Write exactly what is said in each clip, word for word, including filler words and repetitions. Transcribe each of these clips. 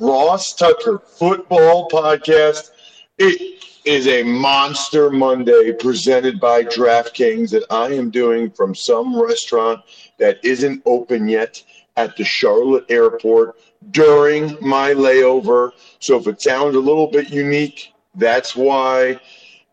Ross Tucker Football Podcast. It is a Monster Monday presented by DraftKings that I am doing from some restaurant that isn't open yet at the Charlotte airport during my layover. So if it sounds a little bit unique, that's why.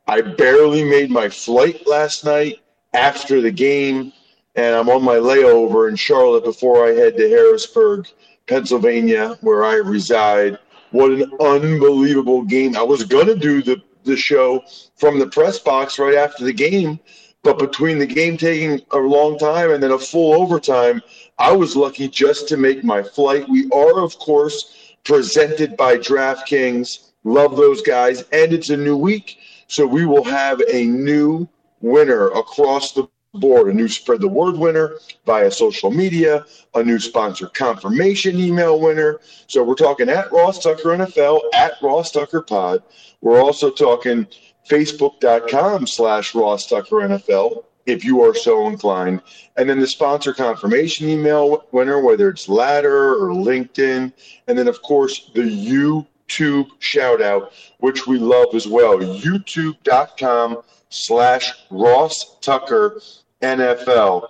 I barely made my flight last night after the game, and I'm on my layover in Charlotte before I head to Harrisburg, Pennsylvania, where I reside. What an unbelievable game. I was going to do the, the show from the press box right after the game, but between the game taking a long time and then a full overtime, I was lucky just to make my flight. We are, of course, presented by DraftKings. Love those guys, and it's a new week. So we will have a new winner across the board, a new spread the word winner via social media, a new sponsor confirmation email winner. So we're talking at Ross Tucker N F L, at Ross Tucker Pod. We're also talking facebook.com slash Ross Tucker NFL if you are so inclined. And then the sponsor confirmation email winner, whether it's Ladder or LinkedIn. And then, of course, the you. YouTube shout out, which we love as well. YouTube.com slash Ross Tucker N F L.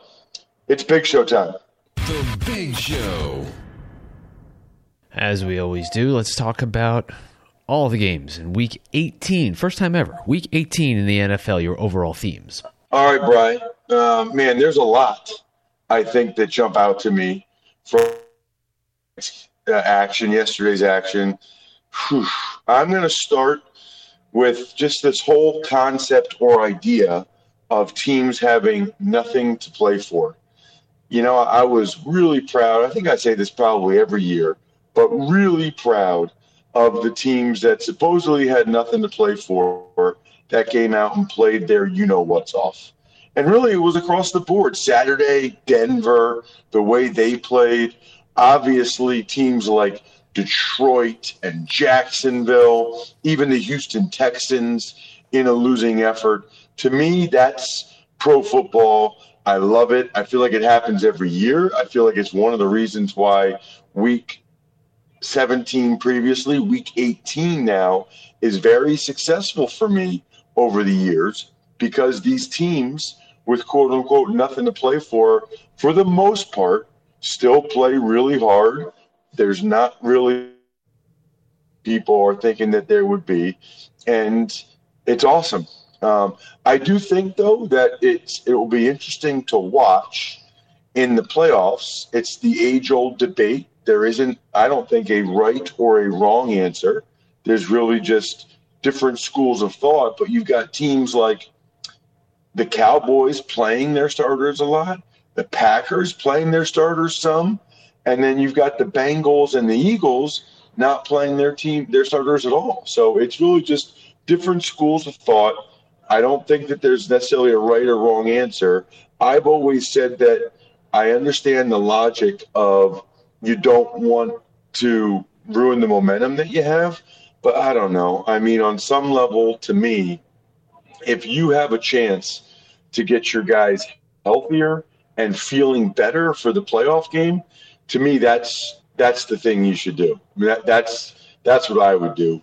It's Big Show time. The Big Show. As we always do, let's talk about all the games in week eighteen. First time ever. Week eighteen in the N F L, your overall themes. All right, Brian. Uh, man, there's a lot, I think, that jump out to me from uh, action, yesterday's action. Whew. I'm going to start with just this whole concept or idea of teams having nothing to play for. You know, I was really proud. I think I say this probably every year, but really proud of the teams that supposedly had nothing to play for that came out and played their you-know-what's off. And really, it was across the board. Saturday, Denver, the way they played. Obviously, teams like Detroit and Jacksonville, even the Houston Texans in a losing effort. To me, that's pro football. I love it. I feel like it happens every year. I feel like it's one of the reasons why week seventeen previously, week eighteen now, is very successful for me over the years because these teams with quote-unquote nothing to play for, for the most part, still play really hard. There's not really people are thinking that there would be, and it's awesome. Um, I do think, though, that it's it will be interesting to watch in the playoffs. It's the age-old debate. There isn't, I don't think, a right or a wrong answer. There's really just different schools of thought, but you've got teams like the Cowboys playing their starters a lot, the Packers playing their starters some, and then you've got the Bengals and the Eagles not playing their team, their starters at all. So it's really just different schools of thought. I don't think that there's necessarily a right or wrong answer. I've always said that I understand the logic of you don't want to ruin the momentum that you have, but I don't know. I mean, on some level, to me, if you have a chance to get your guys healthier and feeling better for the playoff game, to me, that's that's the thing you should do. I mean, that, that's that's what I would do.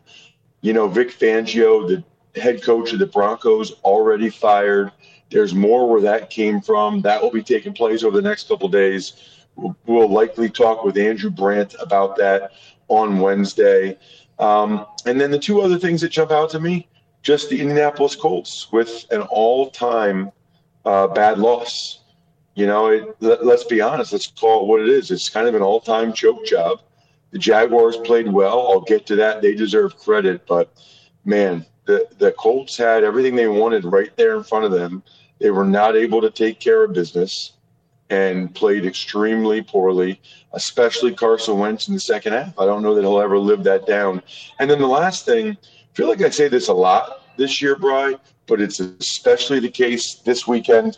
You know, Vic Fangio, the head coach of the Broncos, already fired. There's more where that came from. That will be taking place over the next couple of days. We'll, we'll likely talk with Andrew Brandt about that on Wednesday. Um, and then the two other things that jump out to me, just the Indianapolis Colts with an all-time uh, bad loss. You know, it, let, let's be honest. Let's call it what it is. It's kind of an all-time choke job. The Jaguars played well. I'll get to that. They deserve credit. But, man, the, the Colts had everything they wanted right there in front of them. They were not able to take care of business and played extremely poorly, especially Carson Wentz in the second half. I don't know that he'll ever live that down. And then the last thing, I feel like I say this a lot this year, Bri, but it's especially the case this weekend.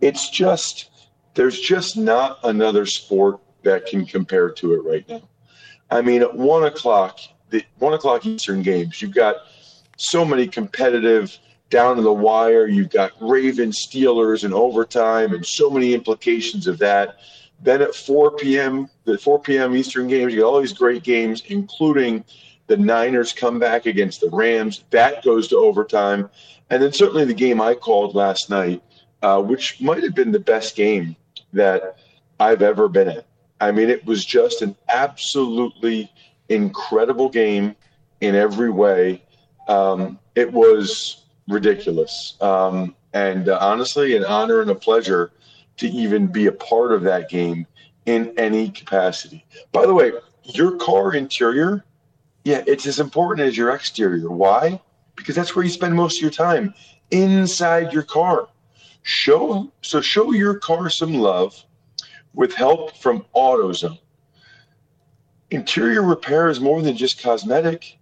It's just there's just not another sport that can compare to it right now. I mean, at one o'clock, the one o'clock Eastern games, you've got so many competitive down to the wire. You've got Ravens, Steelers in overtime, and so many implications of that. Then at four p.m., the four p.m. Eastern games, you got all these great games, including the Niners comeback against the Rams. That goes to overtime. And then certainly the game I called last night, uh, which might have been the best game that I've ever been at. I mean, it was just an absolutely incredible game in every way. Um, it was ridiculous. Um, and uh, honestly, an honor and a pleasure to even be a part of that game in any capacity. By the way, your car interior, yeah, it's as important as your exterior. Why? Because that's where you spend most of your time, inside your car. Show So show your car some love with help from AutoZone. Interior repair is more than just cosmetic.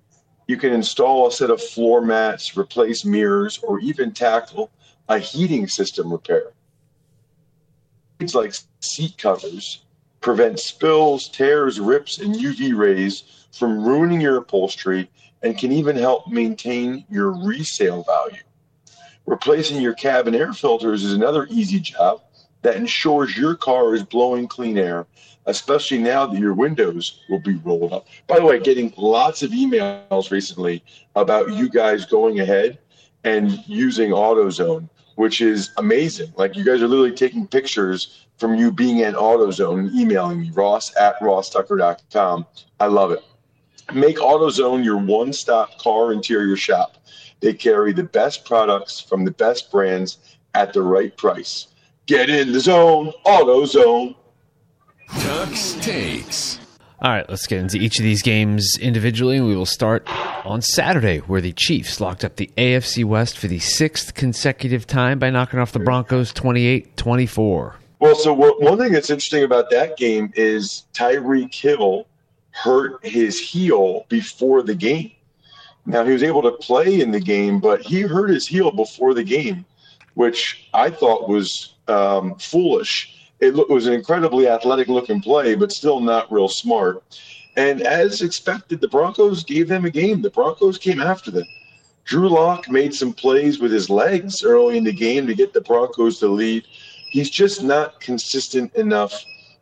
You can install a set of floor mats, replace mirrors, or even tackle a heating system repair. Things like seat covers prevent spills, tears, rips, and U V rays from ruining your upholstery and can even help maintain your resale value. Replacing your cabin air filters is another easy job that ensures your car is blowing clean air, especially now that your windows will be rolled up. By the way, getting lots of emails recently about you guys going ahead and using AutoZone, which is amazing. Like, you guys are literally taking pictures from you being at AutoZone and emailing me, ross at ross tucker dot com. I love it. Make AutoZone your one-stop car interior shop. They carry the best products from the best brands at the right price. Get in the zone, AutoZone. Tux takes. All right, let's get into each of these games individually. We will start on Saturday, where the Chiefs locked up the A F C West for the sixth consecutive time by knocking off the Broncos twenty-eight twenty-four. Well, so what, one thing that's interesting about that game is Tyreek Hill hurt his heel before the game. Now, he was able to play in the game, but he hurt his heel before the game, which I thought was um, foolish. It was an incredibly athletic-looking play, but still not real smart. And as expected, the Broncos gave them a game. The Broncos came after them. Drew Lock made some plays with his legs early in the game to get the Broncos the lead. He's just not consistent enough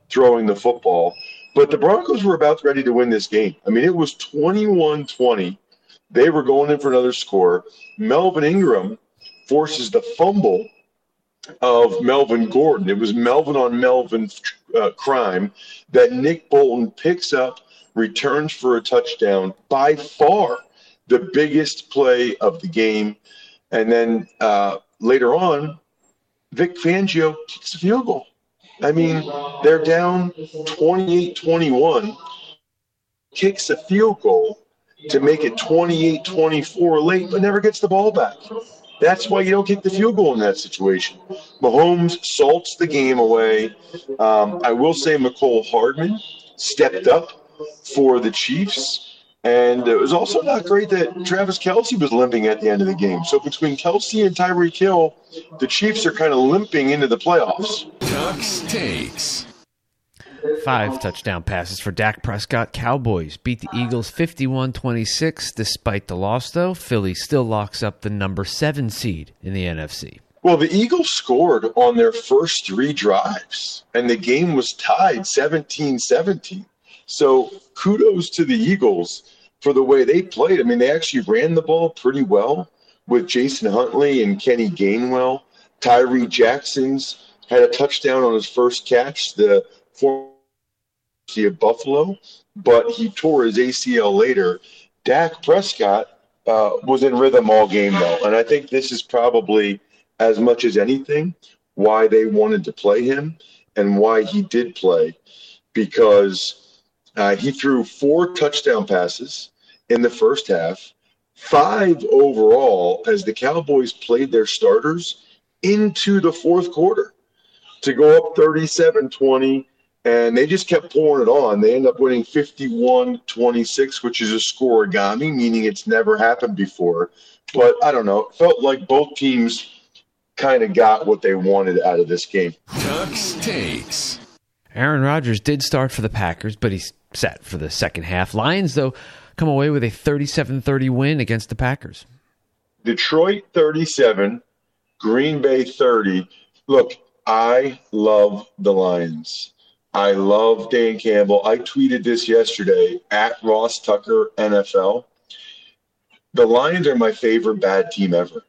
throwing the football. But the Broncos were about ready to win this game. I mean, it was twenty-one twenty. They were going in for another score. Melvin Ingram forces the fumble of Melvin Gordon. It was Melvin on Melvin uh, crime that Nick Bolton picks up, returns for a touchdown, by far the biggest play of the game. And then uh, later on, Vic Fangio kicks a field goal. I mean, they're down twenty-eight twenty-one, kicks a field goal to make it twenty-eight twenty-four late, but never gets the ball back. That's why you don't kick the field goal in that situation. Mahomes salts the game away. Um, I will say McColl Hardman stepped up for the Chiefs. And it was also not great that Travis Kelce was limping at the end of the game. So between Kelce and Tyreek Hill, the Chiefs are kind of limping into the playoffs. Tux takes. Five touchdown passes for Dak Prescott. Cowboys beat the Eagles fifty-one twenty-six. Despite the loss, though, Philly still locks up the number seven seed in the N F C. Well, the Eagles scored on their first three drives, and the game was tied seventeen seventeen. So kudos to the Eagles for the way they played. I mean, they actually ran the ball pretty well with Jason Huntley and Kenny Gainwell. Tyree Jackson's had a touchdown on his first catch, the former of Buffalo, but he tore his A C L later. Dak Prescott uh, was in rhythm all game, though, and I think this is probably – as much as anything, why they wanted to play him and why he did play, because uh, he threw four touchdown passes in the first half, five overall, as the Cowboys played their starters into the fourth quarter to go up thirty-seven twenty, and they just kept pouring it on. They end up winning fifty-one twenty-six, which is a scoregami, meaning it's never happened before. But I don't know, it felt like both teams kind of got what they wanted out of this game. Ducks takes. Aaron Rodgers did start for the Packers, but he's set for the second half. Lions, though, come away with a thirty-seven thirty win against the Packers. Detroit thirty-seven, Green Bay thirty. Look, I love the Lions. I love Dan Campbell. I tweeted this yesterday, at Ross Tucker N F L. The Lions are my favorite bad team ever.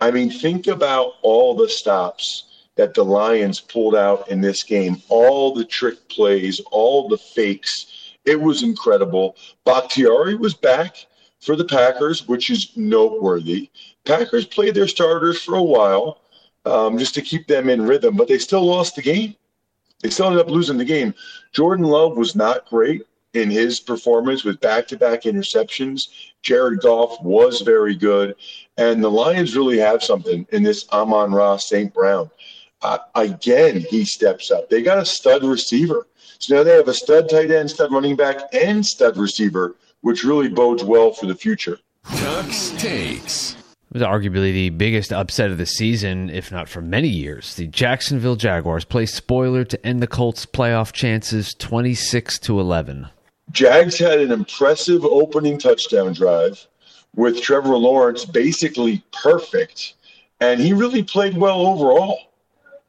I mean, think about all the stops that the Lions pulled out in this game, all the trick plays, all the fakes. It was incredible. Bakhtiari was back for the Packers, which is noteworthy. Packers played their starters for a while um, just to keep them in rhythm, but they still lost the game. They still ended up losing the game. Jordan Love was not great in his performance with back-to-back interceptions. Jared Goff was very good. And the Lions really have something in this Amon Ra Saint Brown. Uh, again, he steps up. They got a stud receiver. So now they have a stud tight end, stud running back, and stud receiver, which really bodes well for the future. Ducks takes. It was arguably the biggest upset of the season, if not for many years. The Jacksonville Jaguars play spoiler to end the Colts' playoff chances twenty-six to eleven. Jags had an impressive opening touchdown drive with Trevor Lawrence basically perfect, and he really played well overall.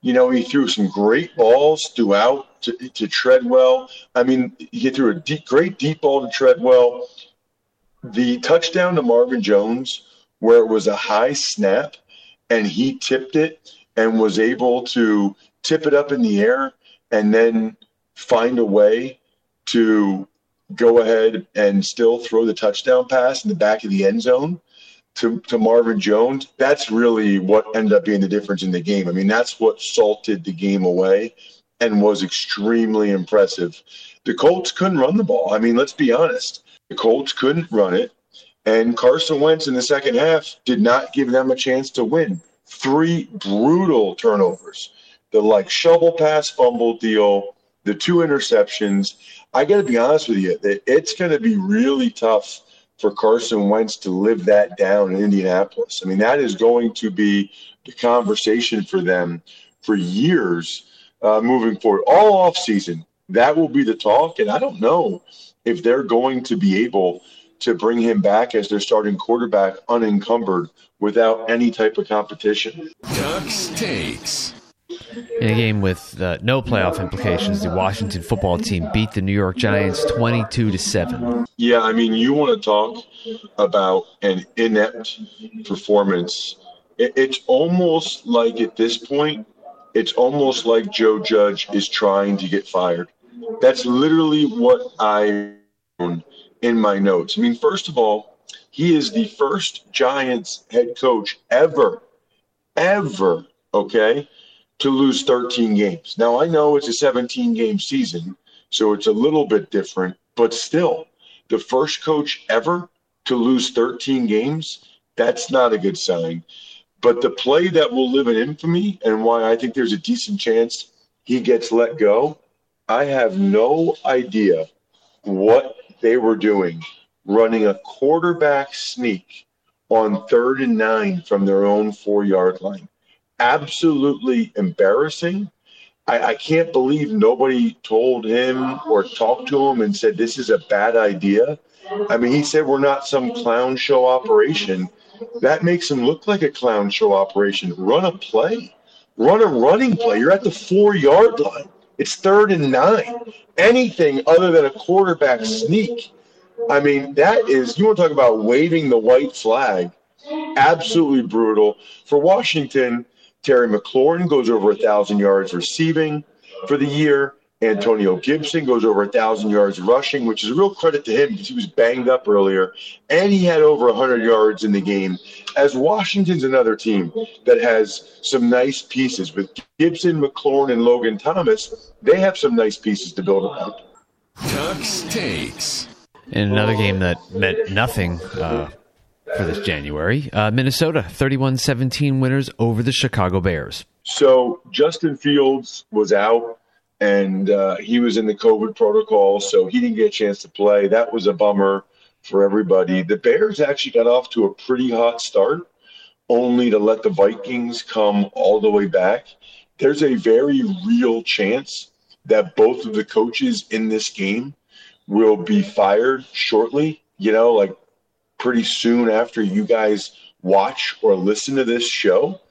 You know, he threw some great balls throughout to, to Treadwell. I mean, he threw a deep, great deep ball to Treadwell. The touchdown to Marvin Jones, where it was a high snap, and he tipped it and was able to tip it up in the air and then find a way to go ahead and still throw the touchdown pass in the back of the end zone to, to Marvin Jones. That's really what ended up being the difference in the game. I mean, that's what salted the game away and was extremely impressive. The Colts couldn't run the ball. I mean, let's be honest. The Colts couldn't run it, and Carson Wentz in the second half did not give them a chance to win. Three brutal turnovers. The like shovel pass, fumble deal, the two interceptions. I got to be honest with you, it's going to be really tough for Carson Wentz to live that down in Indianapolis. I mean, that is going to be the conversation for them for years uh, moving forward. All offseason, that will be the talk, and I don't know if they're going to be able to bring him back as their starting quarterback unencumbered without any type of competition. Ducks takes. In a game with uh, no playoff implications, the Washington football team beat the New York Giants twenty-two to seven. Yeah, I mean, you want to talk about an inept performance. It, it's almost like at this point, it's almost like Joe Judge is trying to get fired. That's literally what I own in my notes. I mean, first of all, he is the first Giants head coach ever, ever, okay, to lose thirteen games. Now, I know it's a seventeen-game season, so it's a little bit different, but still, the first coach ever to lose thirteen games, that's not a good sign. But the play that will live in infamy and why I think there's a decent chance he gets let go, I have no idea what they were doing, running a quarterback sneak on third and nine from their own four-yard line. Absolutely embarrassing. I, I can't believe nobody told him or talked to him and said this is a bad idea. I mean, he said we're not some clown show operation, That makes him look like a clown show operation. Run a play. Run a running play. You're at the four-yard line. It's third and nine. Anything other than a quarterback sneak. I mean, that is – you want to talk about waving the white flag. Absolutely brutal. For Washington, Terry McLaurin goes over one thousand yards receiving for the year. Antonio Gibson goes over one thousand yards rushing, which is a real credit to him because he was banged up earlier, and he had over one hundred yards in the game. As Washington's another team that has some nice pieces. With Gibson, McLaurin, and Logan Thomas, they have some nice pieces to build around. Tux takes. In another game that meant nothing uh, for this January, uh, Minnesota, thirty-one seventeen winners over the Chicago Bears. So Justin Fields was out. And uh, he was in the COVID protocol, so he didn't get a chance to play. That was a bummer for everybody. The Bears actually got off to a pretty hot start, only to let the Vikings come all the way back. There's a very real chance that both of the coaches in this game will be fired shortly, you know, like pretty soon after you guys watch or listen to this show.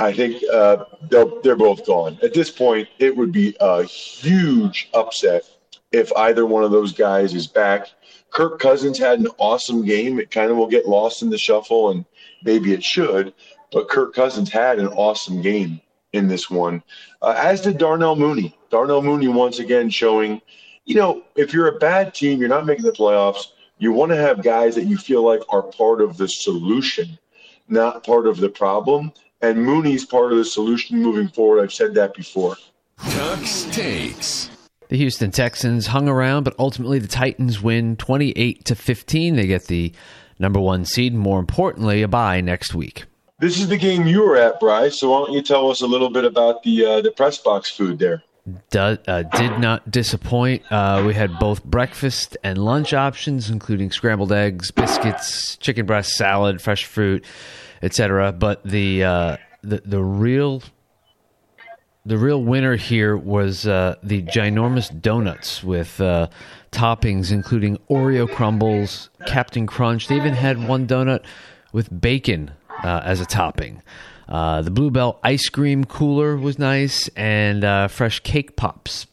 I think uh, they're both gone. At this point, it would be a huge upset if either one of those guys is back. Kirk Cousins had an awesome game. It kind of will get lost in the shuffle, and maybe it should. But Kirk Cousins had an awesome game in this one, uh, as did Darnell Mooney. Darnell Mooney once again showing, you know, if you're a bad team, you're not making the playoffs, you want to have guys that you feel like are part of the solution, not part of the problem. And Mooney's part of the solution moving forward. I've said that before. Tux takes. The Houston Texans hung around, but ultimately the Titans win twenty-eight to fifteen. They get the number one seed, and more importantly, a bye next week. This is the game you were at, Bryce, so why don't you tell us a little bit about the uh, the press box food there. Do, uh, did not disappoint. Uh, we had both breakfast and lunch options, including scrambled eggs, biscuits, chicken breast, salad, fresh fruit, et cetera. But the uh, the the real the real winner here was uh, the ginormous donuts with uh, toppings, including Oreo crumbles, Captain Crunch. They even had one donut with bacon uh, as a topping. Uh, the Bluebell ice cream cooler was nice, and uh, fresh cake pops.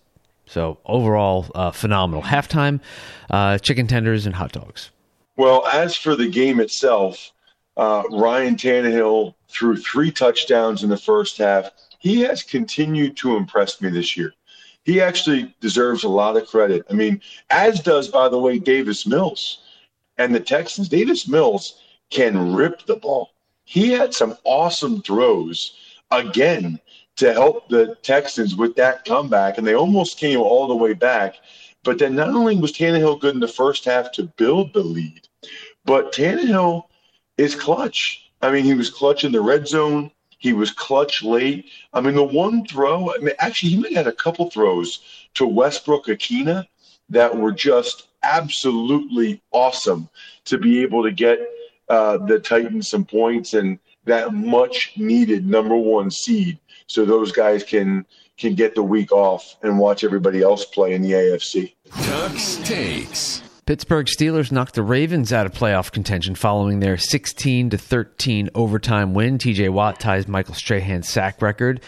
So overall, uh, phenomenal. Halftime, uh, chicken tenders and hot dogs. Well, as for the game itself, uh, Ryan Tannehill threw three touchdowns in the first half. He has continued to impress me this year. He actually deserves a lot of credit. I mean, as does, by the way, Davis Mills and the Texans. Davis Mills can rip the ball. He had some awesome throws, again, to help the Texans with that comeback, and they almost came all the way back. But then not only was Tannehill good in the first half to build the lead, but Tannehill is clutch. I mean, he was clutch in the red zone. He was clutch late. I mean, the one throw, I mean, actually, he might have had a couple throws to Westbrook Akina that were just absolutely awesome to be able to get – Uh, the Titans some points and that much-needed number one seed so those guys can can get the week off and watch everybody else play in the A F C. Tux takes. Pittsburgh Steelers knocked the Ravens out of playoff contention following their sixteen to thirteen overtime win. T J. Watt ties Michael Strahan's sack record.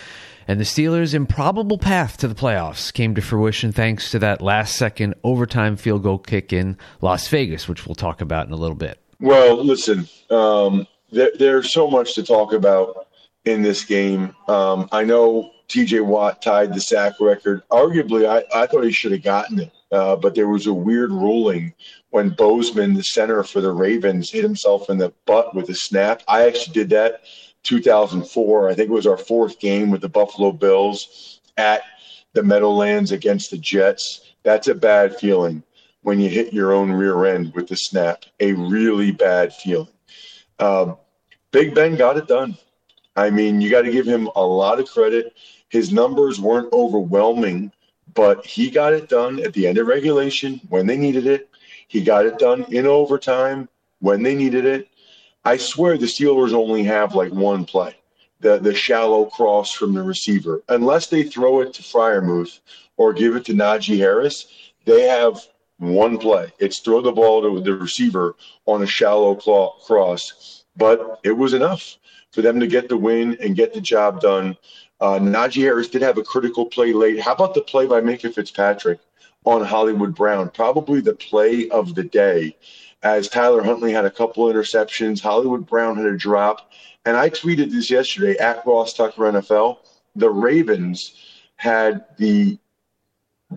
And the Steelers' improbable path to the playoffs came to fruition thanks to that last-second overtime field goal kick in Las Vegas, which we'll talk about in a little bit. Well, listen, um, there, there's so much to talk about in this game. Um, I know T J. Watt tied the sack record. Arguably, I, I thought he should have gotten it, uh, but there was a weird ruling when Bozeman, the center for the Ravens, hit himself in the butt with a snap. I actually did that two thousand four. I think it was our fourth game with the Buffalo Bills at the Meadowlands against the Jets. That's a bad feeling. When you hit your own rear end with the snap, a really bad feeling. Um, Big Ben got it done. I mean, you got to give him a lot of credit. His numbers weren't overwhelming, but he got it done at the end of regulation when they needed it. He got it done in overtime when they needed it. I swear the Steelers only have like one play, the, the shallow cross from the receiver. Unless they throw it to Freiermuth or give it to Najee Harris, they have – one play. It's throw the ball to the receiver on a shallow claw cross. but it was enough for them to get the win and get the job done. Uh, Najee Harris did have a critical play late. How about the play by Minkah Fitzpatrick on Hollywood Brown? Probably the play of the day, as Tyler Huntley had a couple of interceptions. Hollywood Brown had a drop. And I tweeted this yesterday at Ross Tucker N F L. The Ravens had the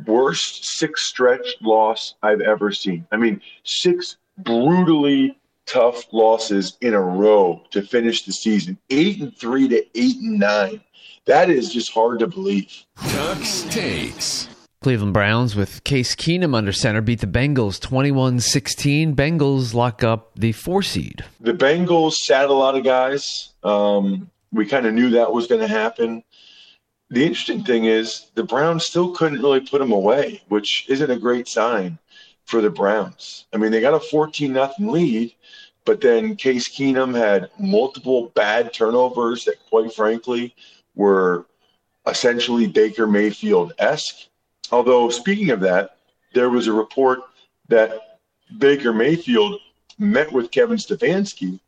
worst six-stretch loss I've ever seen. I mean, six brutally tough losses in a row to finish the season, eight and three to eight and nine. That is just hard to believe. Ducks takes. Cleveland Browns with Case Keenum under center beat the Bengals twenty-one sixteen. Bengals lock up the four seed. The Bengals sat a lot of guys. Um, we kind of knew that was going to happen. The interesting thing is the Browns still couldn't really put them away, which isn't a great sign for the Browns. I mean, they got a fourteen nothing lead, but then Case Keenum had multiple bad turnovers that, quite frankly, were essentially Baker Mayfield-esque. Although, speaking of that, there was a report that Baker Mayfield met with Kevin Stefanski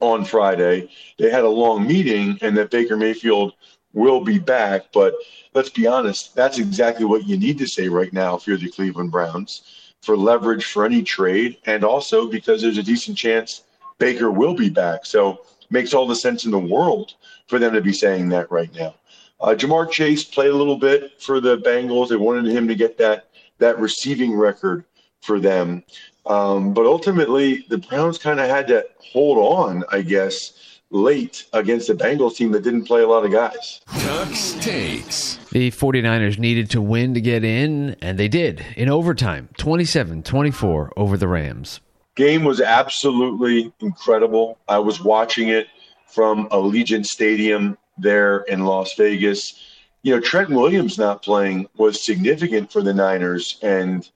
on Friday. They had a long meeting, and that Baker Mayfield will be back. But let's be honest, that's exactly what you need to say right now if you're the Cleveland Browns, for leverage for any trade, and also because there's a decent chance Baker will be back. So makes all the sense in the world for them to be saying that right now. Uh, Jamar Chase played a little bit for the Bengals. They wanted him to get that that receiving record for them. Um, but ultimately, the Browns kind of had to hold on, I guess, late against the Bengals team that didn't play a lot of guys. Ducks takes. The forty-niners needed to win to get in, and they did in overtime, twenty-seven twenty-four over the Rams. Game was absolutely incredible. I was watching it from Allegiant Stadium there in Las Vegas. You know, Trent Williams not playing was significant for the Niners, and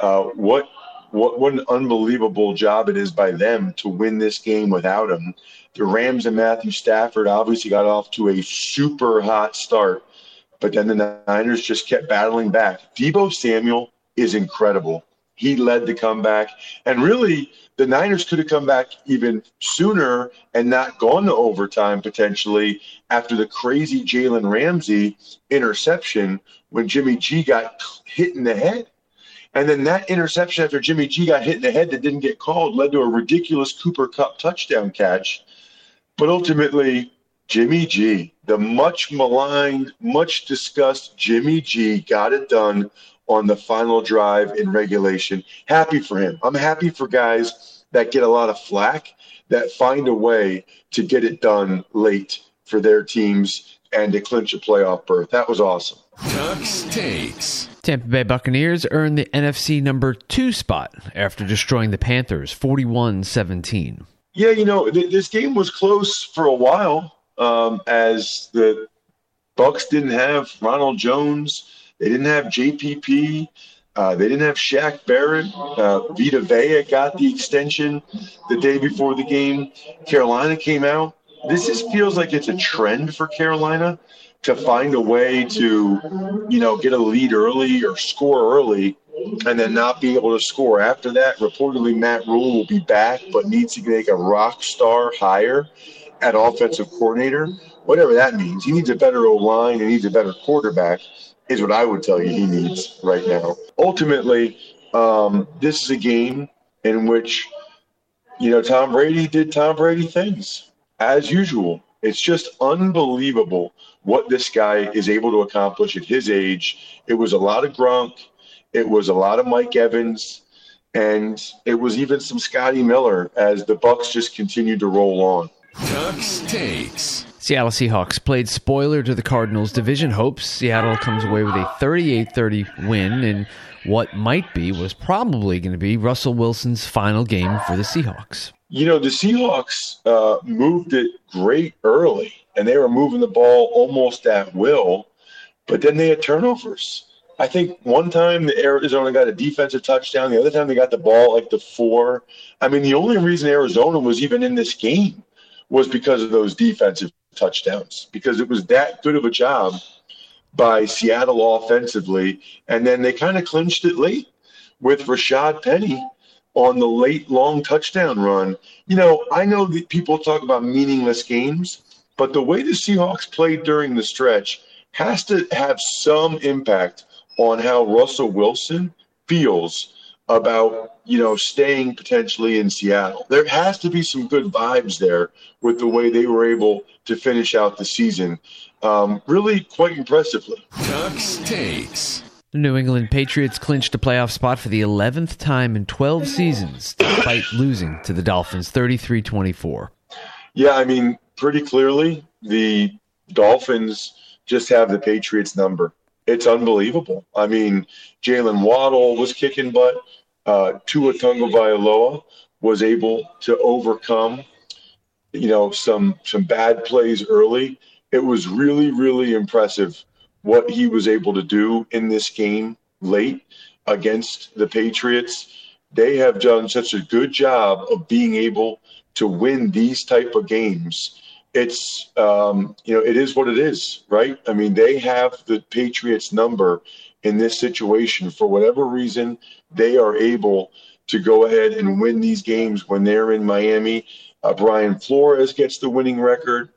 uh, what What, what an unbelievable job it is by them to win this game without him. The Rams and Matthew Stafford obviously got off to a super hot start, but then the Niners just kept battling back. Deebo Samuel is incredible. He led the comeback. And really, the Niners could have come back even sooner and not gone to overtime potentially after the crazy Jalen Ramsey interception when Jimmy G got hit in the head. And then that interception after Jimmy G got hit in the head that didn't get called led to a ridiculous Cooper Kupp touchdown catch. But ultimately, Jimmy G, the much maligned, much discussed Jimmy G, got it done on the final drive in regulation. Happy for him. I'm happy for guys that get a lot of flack that find a way to get it done late for their teams and to clinch a playoff berth. That was awesome. Ducks takes. Tampa Bay Buccaneers earned the N F C number two spot after destroying the Panthers forty-one seventeen. Yeah, you know, th- this game was close for a while um, as the Bucs didn't have Ronald Jones. They didn't have J P P. Uh, they didn't have Shaq Barrett. Uh, Vita Vea got the extension the day before the game. Carolina came out. This is, feels like it's a trend for Carolina to find a way to, you know, get a lead early or score early and then not be able to score after that. Reportedly, Matt Rule will be back but needs to make a rock star hire at offensive coordinator, whatever that means. He needs a better O-line. He needs a better quarterback is what I would tell you he needs right now. Ultimately, um, this is a game in which, you know, Tom Brady did Tom Brady things. As usual, it's just unbelievable what this guy is able to accomplish at his age. It was a lot of Gronk. It was a lot of Mike Evans. And it was even some Scotty Miller as the Bucs just continued to roll on. Ducks takes. Seattle Seahawks played spoiler to the Cardinals' division hopes. Seattle comes away with a thirty-eight thirty win in what might be, was probably going to be, Russell Wilson's final game for the Seahawks. You know, the Seahawks uh, moved it great early, and they were moving the ball almost at will, but then they had turnovers. I think one time the Arizona got a defensive touchdown. The other time they got the ball like the four. I mean, the only reason Arizona was even in this game was because of those defensive touchdowns, because it was that good of a job by Seattle offensively. And then they kind of clinched it late with Rashad Penny on the late long touchdown run. You know, I know that people talk about meaningless games, but the way the Seahawks played during the stretch has to have some impact on how Russell Wilson feels about, you know, staying potentially in Seattle. There has to be some good vibes there with the way they were able to finish out the season. Um, really quite impressively. Tux takes. The New England Patriots clinched a playoff spot for the eleventh time in twelve seasons, despite losing to the Dolphins thirty-three twenty-four. Yeah, I mean, pretty clearly, the Dolphins just have the Patriots' number. It's unbelievable. I mean, Jaylen Waddle was kicking butt. Uh, Tua Tagovailoa was able to overcome, you know, some some bad plays early. It was really, really impressive what he was able to do in this game late against the Patriots. They have done such a good job of being able to win these type of games. It's, um, you know, it is what it is, right? I mean, they have the Patriots number in this situation. For whatever reason, they are able to go ahead and win these games when they're in Miami. Uh, Brian Flores gets the winning record.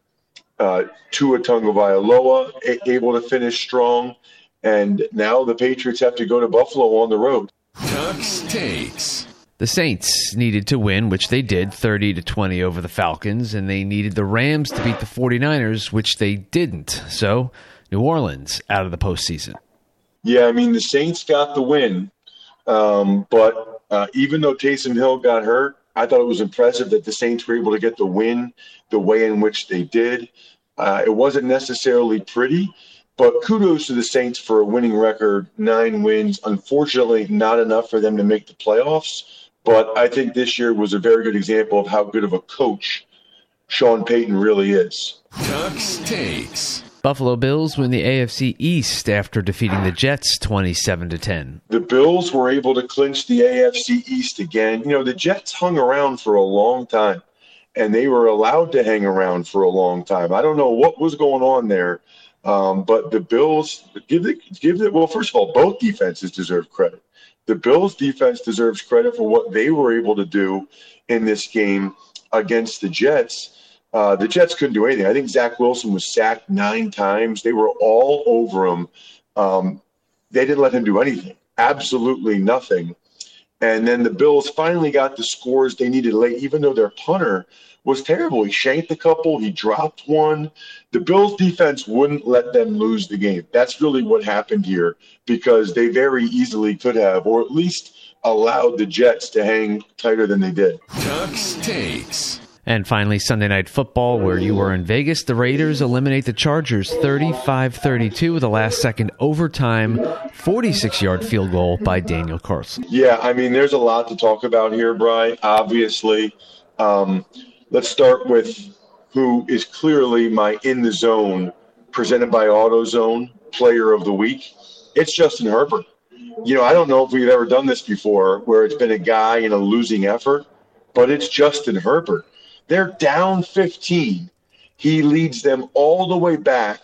Uh, Tua Tagovailoa able to finish strong, and now the Patriots have to go to Buffalo on the road. The Saints needed to win, which they did, thirty to twenty over the Falcons, and they needed the Rams to beat the 49ers, which they didn't. So, New Orleans out of the postseason. Yeah, I mean, the Saints got the win, um, but uh, even though Taysom Hill got hurt, I thought it was impressive that the Saints were able to get the win the way in which they did. Uh, it wasn't necessarily pretty, but kudos to the Saints for a winning record, nine wins. Unfortunately, not enough for them to make the playoffs, but I think this year was a very good example of how good of a coach Sean Payton really is. Tux takes. Buffalo Bills win the A F C East after defeating the Jets twenty-seven to ten. The Bills were able to clinch the A F C East again. You know, the Jets hung around for a long time, and they were allowed to hang around for a long time. I don't know what was going on there, um, but the Bills give it, give it. Well, first of all, both defenses deserve credit. The Bills' defense deserves credit for what they were able to do in this game against the Jets. Uh, the Jets couldn't do anything. I think Zach Wilson was sacked nine times. They were all over him. Um, they didn't let him do anything, absolutely nothing. And then the Bills finally got the scores they needed late, even though their punter was terrible. He shanked a couple. He dropped one. The Bills' defense wouldn't let them lose the game. That's really what happened here, because they very easily could have, or at least allowed the Jets to hang tighter than they did. Tux takes. And finally, Sunday Night Football, where you were in Vegas. The Raiders eliminate the Chargers thirty-five thirty-two with a last-second overtime forty-six-yard field goal by Daniel Carlson. Yeah, I mean, there's a lot to talk about here, Bri, obviously. Um, let's start with who is clearly my In the Zone, presented by AutoZone, Player of the Week. It's Justin Herbert. You know, I don't know if we've ever done this before, where it's been a guy in a losing effort, but it's Justin Herbert. They're down fifteen. He leads them all the way back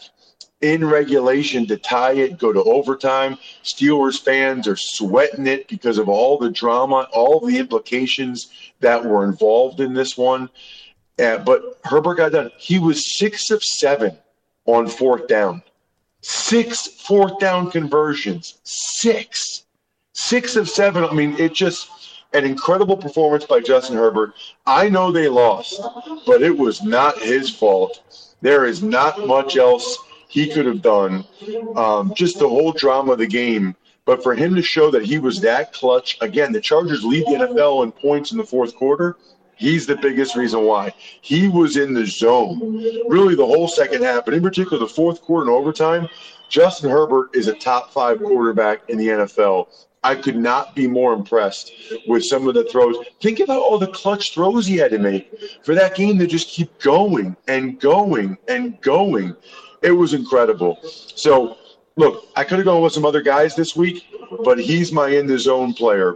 in regulation to tie it, go to overtime. Steelers fans are sweating it because of all the drama, all the implications that were involved in this one. Uh, but Herbert got done. He was six of seven on fourth down. Six fourth down conversions. Six. Six of seven. I mean, it just... An incredible performance by Justin Herbert. I know they lost, but it was not his fault. There is not much else he could have done. Um, just the whole drama of the game. But for him to show that he was that clutch, again, the Chargers lead the N F L in points in the fourth quarter. He's the biggest reason why. He was in the zone. Really, the whole second half, but in particular the fourth quarter and overtime, Justin Herbert is a top five quarterback in the N F L. I could not be more impressed with some of the throws. Think about all the clutch throws he had to make for that game to just keep going and going and going. It was incredible. So, look, I could have gone with some other guys this week, but he's my In the Zone player.